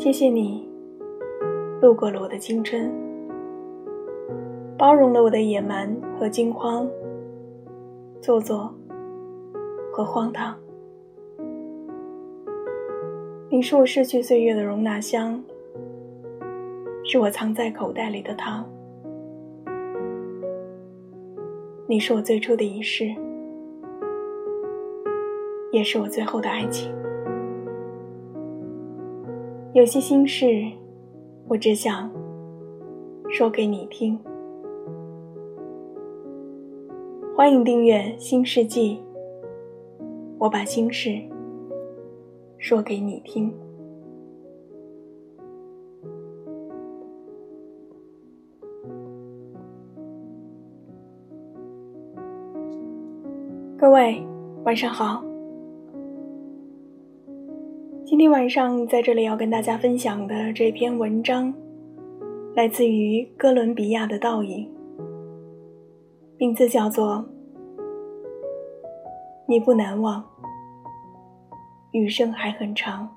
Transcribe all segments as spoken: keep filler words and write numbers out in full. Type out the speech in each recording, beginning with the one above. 谢谢你路过了我的青春，包容了我的野蛮和惊慌、做作和荒唐。你是我逝去岁月的容纳箱，是我藏在口袋里的糖。你是我最初的仪式，也是我最后的爱情。有些心事，我只想说给你听。欢迎订阅《新世纪》，我把心事说给你听。各位，晚上好。今天晚上在这里要跟大家分享的这篇文章，来自于哥伦比亚的倒影，名字叫做你不难忘，余生还很长。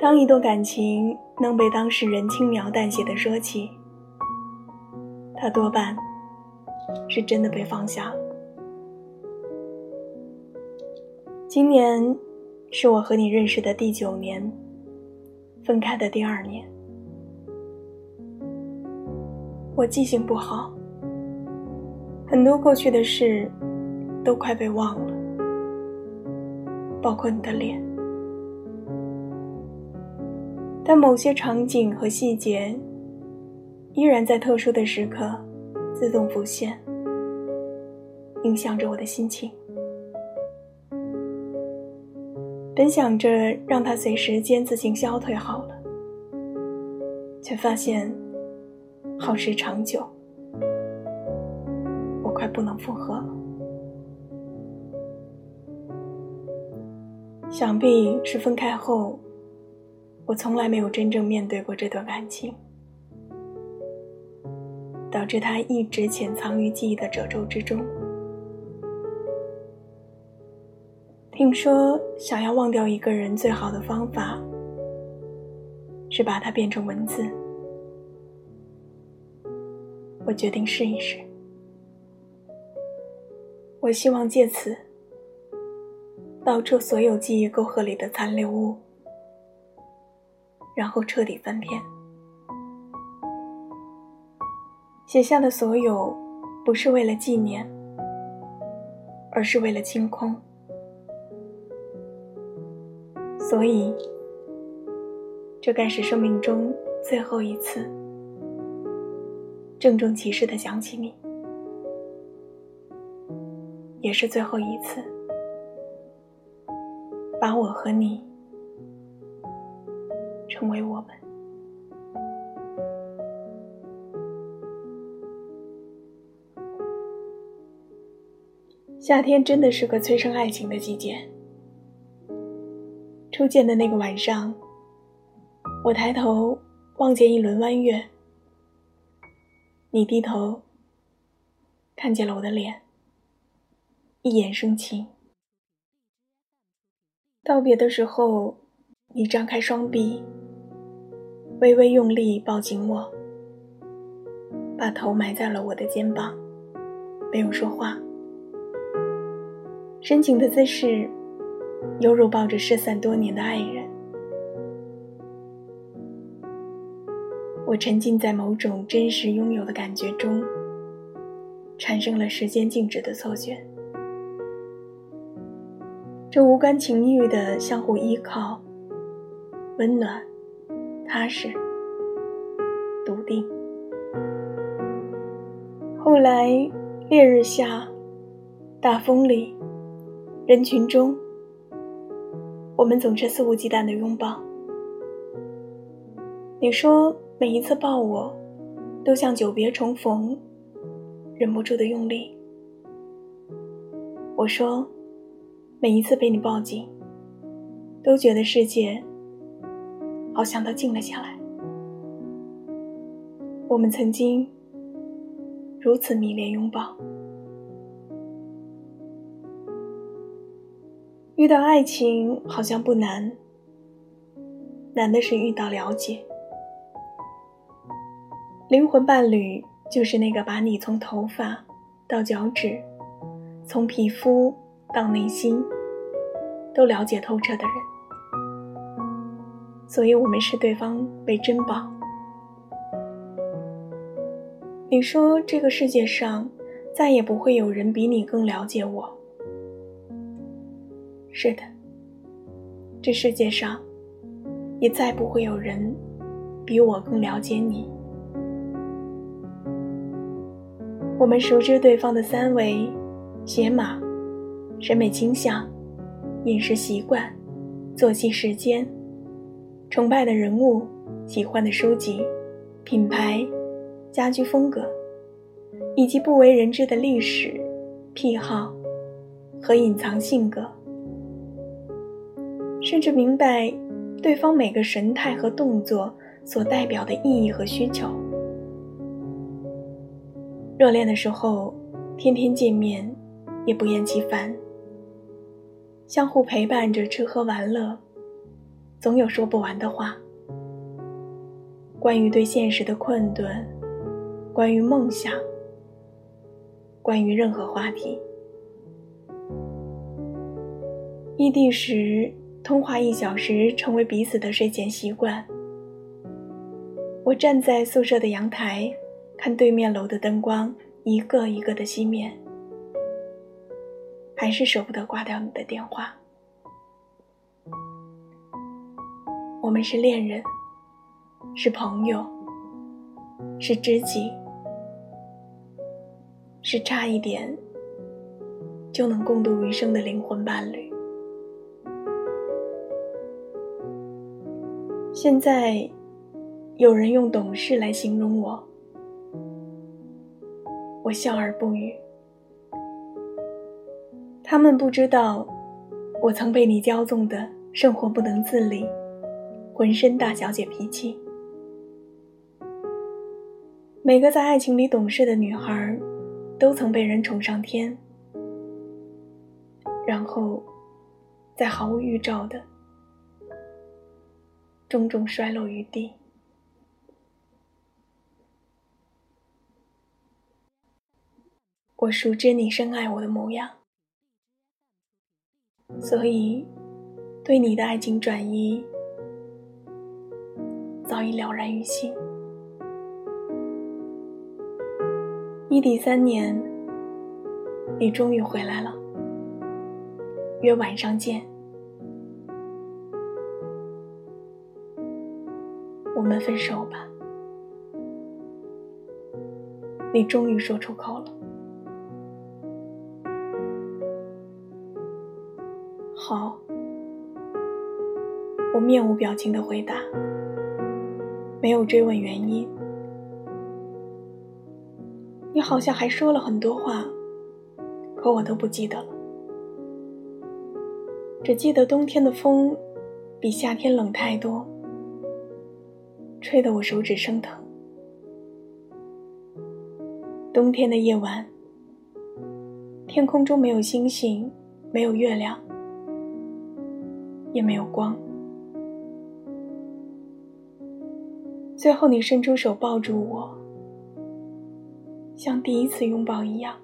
当一段感情能被当事人轻描淡写的说起，它多半是真的被放下。今年是我和你认识的第九年，分开的第二年。我记性不好，很多过去的事都快被忘了，包括你的脸。但某些场景和细节依然在特殊的时刻自动浮现，影响着我的心情。本想着让它随时间自行消退好了，却发现耗时长久，我快不能负荷了。想必是分开后，我从来没有真正面对过这段感情，导致它一直潜藏于记忆的褶皱之中。听说想要忘掉一个人最好的方法是把它变成文字，我决定试一试。我希望借此道出所有记忆沟壑里的残留物，然后彻底翻篇。写下的所有不是为了纪念，而是为了清空。所以这该是生命中最后一次郑重其事地想起你，也是最后一次把我和你成为我们。夏天真的是个催生爱情的季节。初见的那个晚上，我抬头望见一轮弯月，你低头看见了我的脸，一眼生情。道别的时候，你张开双臂，微微用力抱紧我，把头埋在了我的肩膀，没有说话。深情的姿势犹如抱着失散多年的爱人，我沉浸在某种真实拥有的感觉中，产生了时间静止的错觉。这无关情欲的相互依靠，温暖、踏实、笃定。后来烈日下，大风里，人群中，我们总是肆无忌惮的拥抱。你说每一次抱我都像久别重逢，忍不住的用力。我说每一次被你抱紧，都觉得世界好像都静了下来。我们曾经如此迷恋拥抱。遇到爱情好像不难，难的是遇到了解。灵魂伴侣就是那个把你从头发到脚趾，从皮肤到内心都了解透彻的人，所以我们视对方为珍宝。你说这个世界上再也不会有人比你更了解我。是的，这世界上也再不会有人比我更了解你。我们熟知对方的三围、鞋码、审美倾向、饮食习惯、作息时间、崇拜的人物、喜欢的书籍、品牌、家居风格，以及不为人知的历史、癖好和隐藏性格，甚至明白对方每个神态和动作所代表的意义和需求。热恋的时候，天天见面也不厌其烦，相互陪伴着吃喝玩乐，总有说不完的话，关于对现实的困顿，关于梦想，关于任何话题。异地时通话一小时成为彼此的睡前习惯。我站在宿舍的阳台，看对面楼的灯光一个一个的熄灭，还是舍不得挂掉你的电话。我们是恋人，是朋友，是知己，是差一点就能共度余生的灵魂伴侣。现在有人用懂事来形容我，我笑而不语。他们不知道我曾被你骄纵的生活不能自理，浑身大小姐脾气。每个在爱情里懂事的女孩都曾被人宠上天，然后在毫无预兆的重重摔落于地。我熟知你深爱我的模样，所以对你的爱情转移早已了然于心。异地三年，你终于回来了，约晚上见。我们分手吧。你终于说出口了。好，我面无表情的回答，没有追问原因。你好像还说了很多话，可我都不记得了，只记得冬天的风比夏天冷太多，吹得我手指生疼。冬天的夜晚，天空中没有星星，没有月亮，也没有光。最后你伸出手抱住我，像第一次拥抱一样，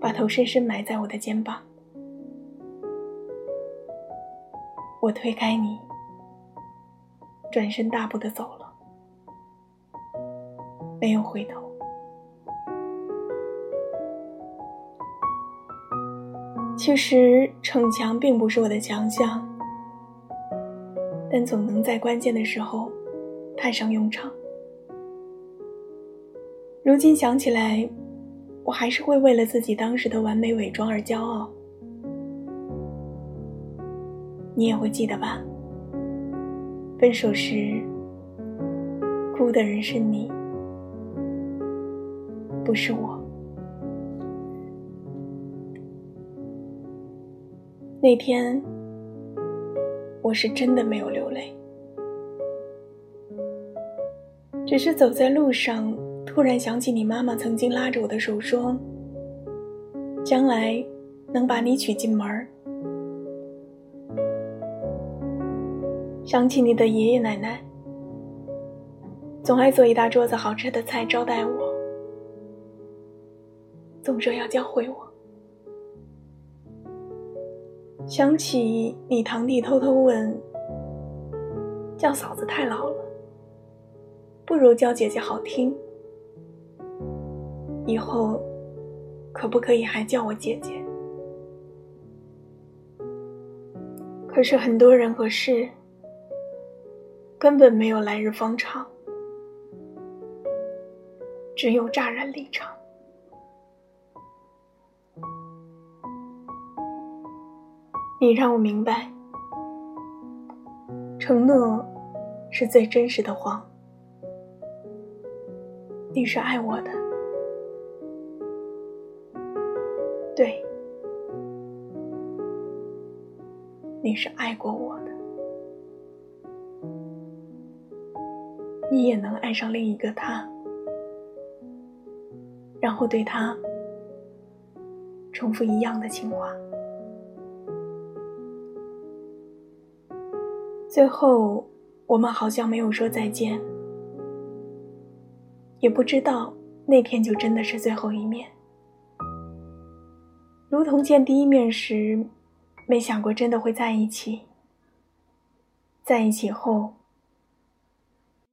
把头深深埋在我的肩膀。我推开你，转身大步地走了，没有回头。其实逞强并不是我的强项，但总能在关键的时候派上用场。如今想起来，我还是会为了自己当时的完美伪装而骄傲。你也会记得吧？分手时，哭的人是你，不是我。那天，我是真的没有流泪，只是走在路上，突然想起你妈妈曾经拉着我的手说，将来能把你娶进门，想起你的爷爷奶奶，总爱做一大桌子好吃的菜招待我，总说要教会我。想起你堂弟偷偷问，叫嫂子太老了，不如叫姐姐好听，以后可不可以还叫我姐姐？可是很多人和事根本没有来日方长，只有乍然离场。你让我明白，承诺是最真实的谎。你是爱我的，对，你是爱过我的。你也能爱上另一个他，然后对他重复一样的情话。最后，我们好像没有说再见，也不知道那天就真的是最后一面。如同见第一面时，没想过真的会在一起；在一起后，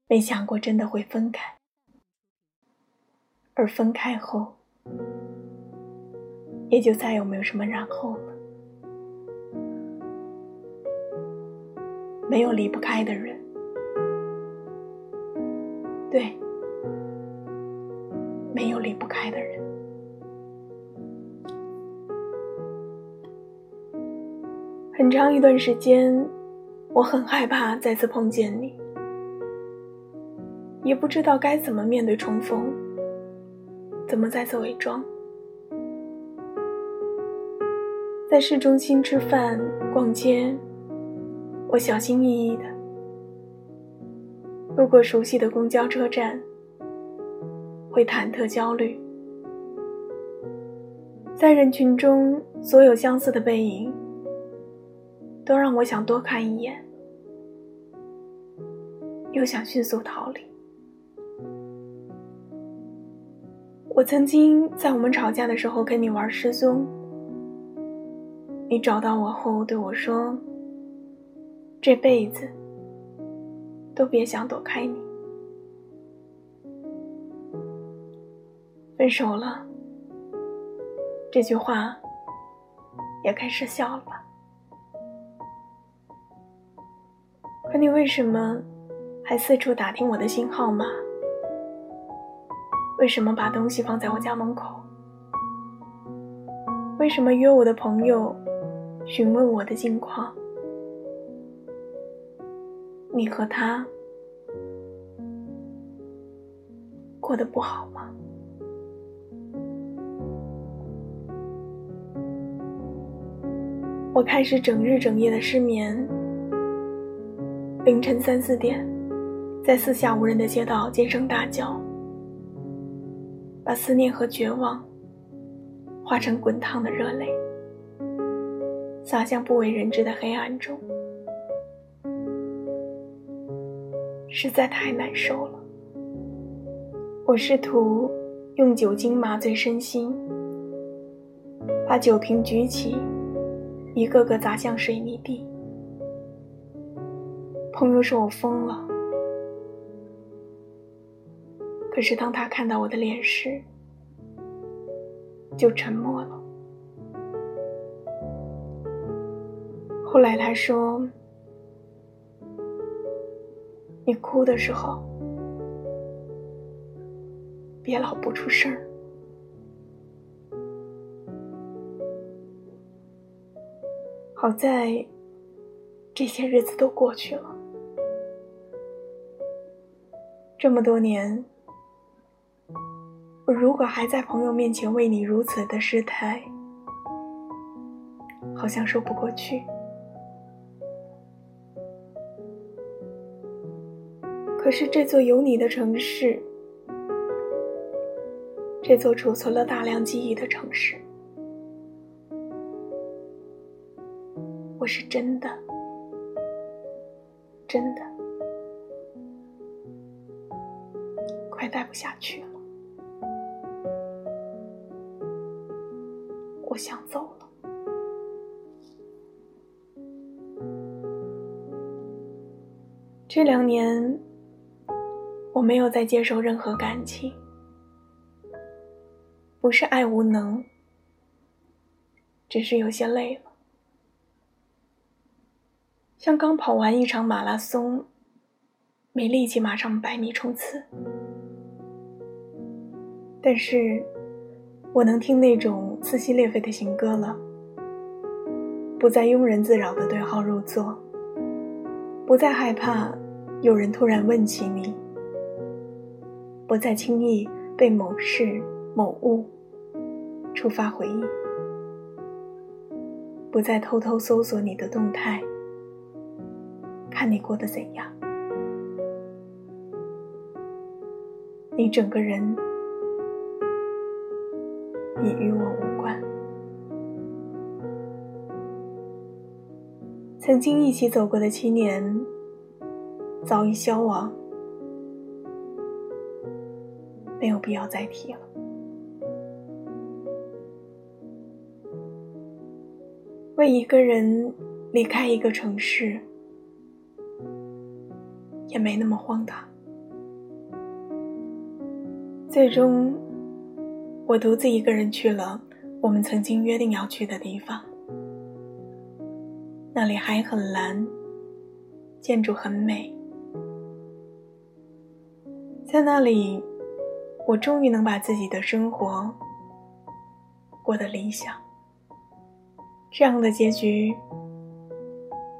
没想过真的会分开；而分开后，也就再有没有什么然后了。没有离不开的人，对，没有离不开的人。很长一段时间，我很害怕再次碰见你，也不知道该怎么面对重逢，怎么再次伪装。在市中心吃饭、逛街，我小心翼翼的路过熟悉的公交车站，会忐忑焦虑。在人群中，所有相似的背影都让我想多看一眼，又想迅速逃离。我曾经在我们吵架的时候跟你玩失踪，你找到我后对我说，这辈子都别想躲开你。分手了，这句话也开始笑了吧？可你为什么还四处打听我的新号码？为什么把东西放在我家门口？为什么约我的朋友询问我的近况？你和他过得不好吗？我开始整日整夜的失眠，凌晨三四点，在四下无人的街道尖声大叫，把思念和绝望化成滚烫的热泪，洒向不为人知的黑暗中。实在太难受了，我试图用酒精麻醉身心，把酒瓶举起，一个个砸向水泥地。朋友说我疯了，可是当他看到我的脸时，就沉默了。后来他说，你哭的时候，别老不出声儿。好在这些日子都过去了，这么多年，我如果还在朋友面前为你如此的失态，好像说不过去。可是这座有你的城市，这座储存了大量记忆的城市，我是真的真的快待不下去了，我想走了。这两年我没有再接受任何感情，不是爱无能，只是有些累了，像刚跑完一场马拉松，没力气马上百米冲刺。但是我能听那种撕心裂肺的情歌了，不再庸人自扰的对号入座，不再害怕有人突然问起你，不再轻易被某事某物触发回忆，不再偷偷搜索你的动态，看你过得怎样。你整个人已与我无关。曾经一起走过的七年早已消亡，没有必要再提了。为一个人离开一个城市，也没那么荒唐。最终，我独自一个人去了我们曾经约定要去的地方。那里海很蓝，建筑很美。在那里，我终于能把自己的生活过得理想。这样的结局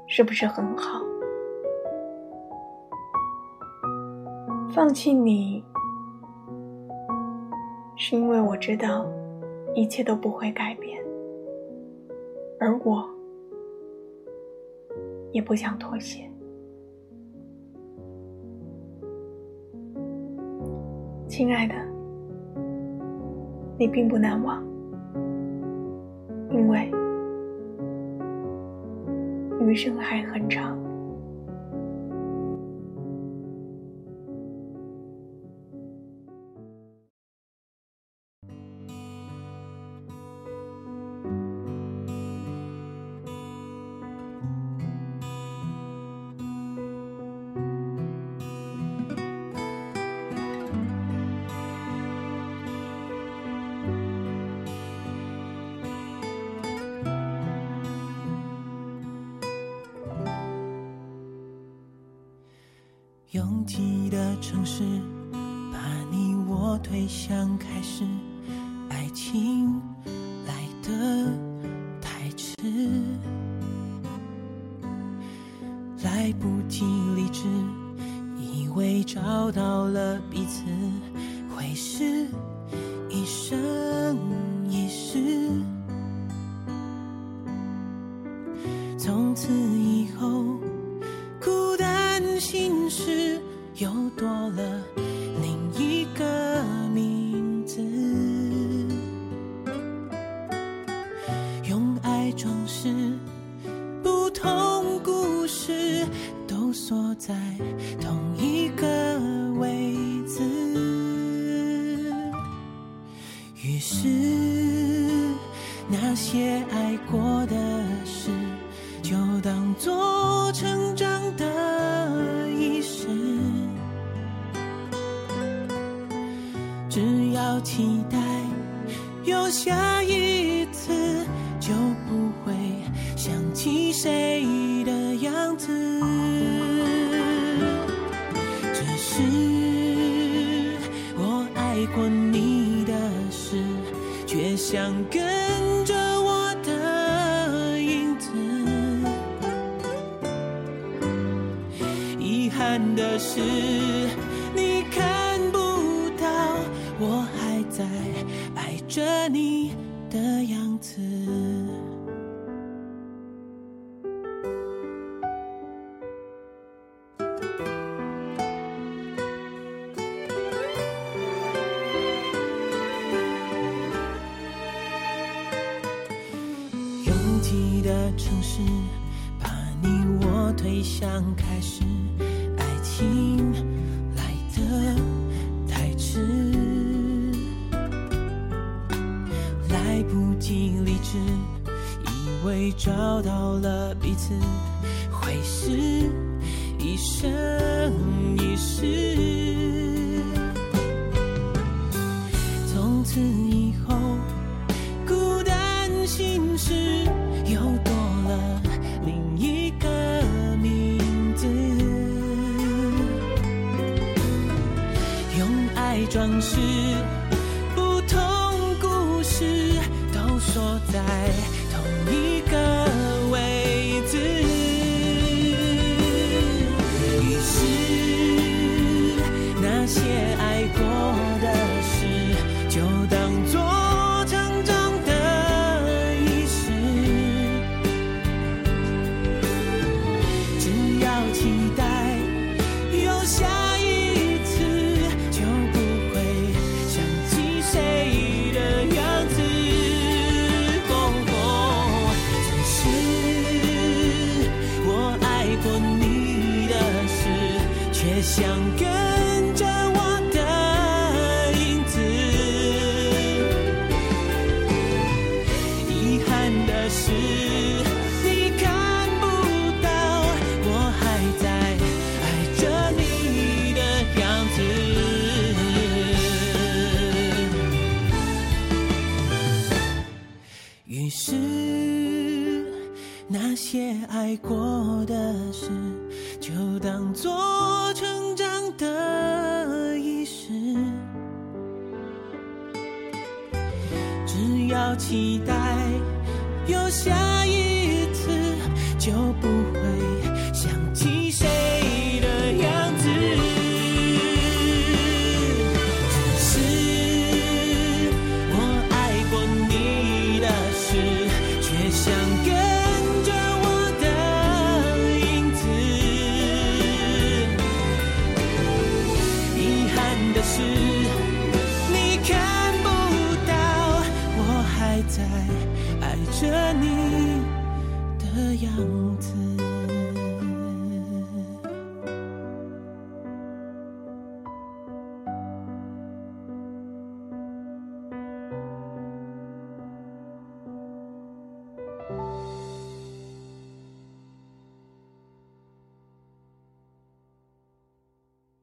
是不是很好？放弃你，是因为我知道一切都不会改变，而我也不想妥协。亲爱的，你并不难忘，因为余生还很长。拥挤的城市把你我推向开始，爱情来得太迟，来不及理智，以为找到了彼此，会是一生一世。从此以后心事又多了另一个名字，用爱装饰不同故事，都锁在同一个位置。于是那些爱过的事，就当作成长的只要期待有下一次，就不会想起谁的样子。只是我爱过你的事，却想跟着我的影子。遗憾的是你看我还在爱着你的样子。拥挤的城市把你我推向开始。听来的太迟，来不及理智，以为找到了彼此，会是一生一世。从此以后，孤单心事又多了另一个名字，用爱装饰不同故事，都说在同一个位置。于是那些爱过的事，就当作想跟着我的影子。遗憾的是，你看不到我还在爱着你的样子。于是，那些爱过的事，就当作成长的仪式，只要期待有下一次，就不会想起谁的样子。只是我爱过你的事，却想跟是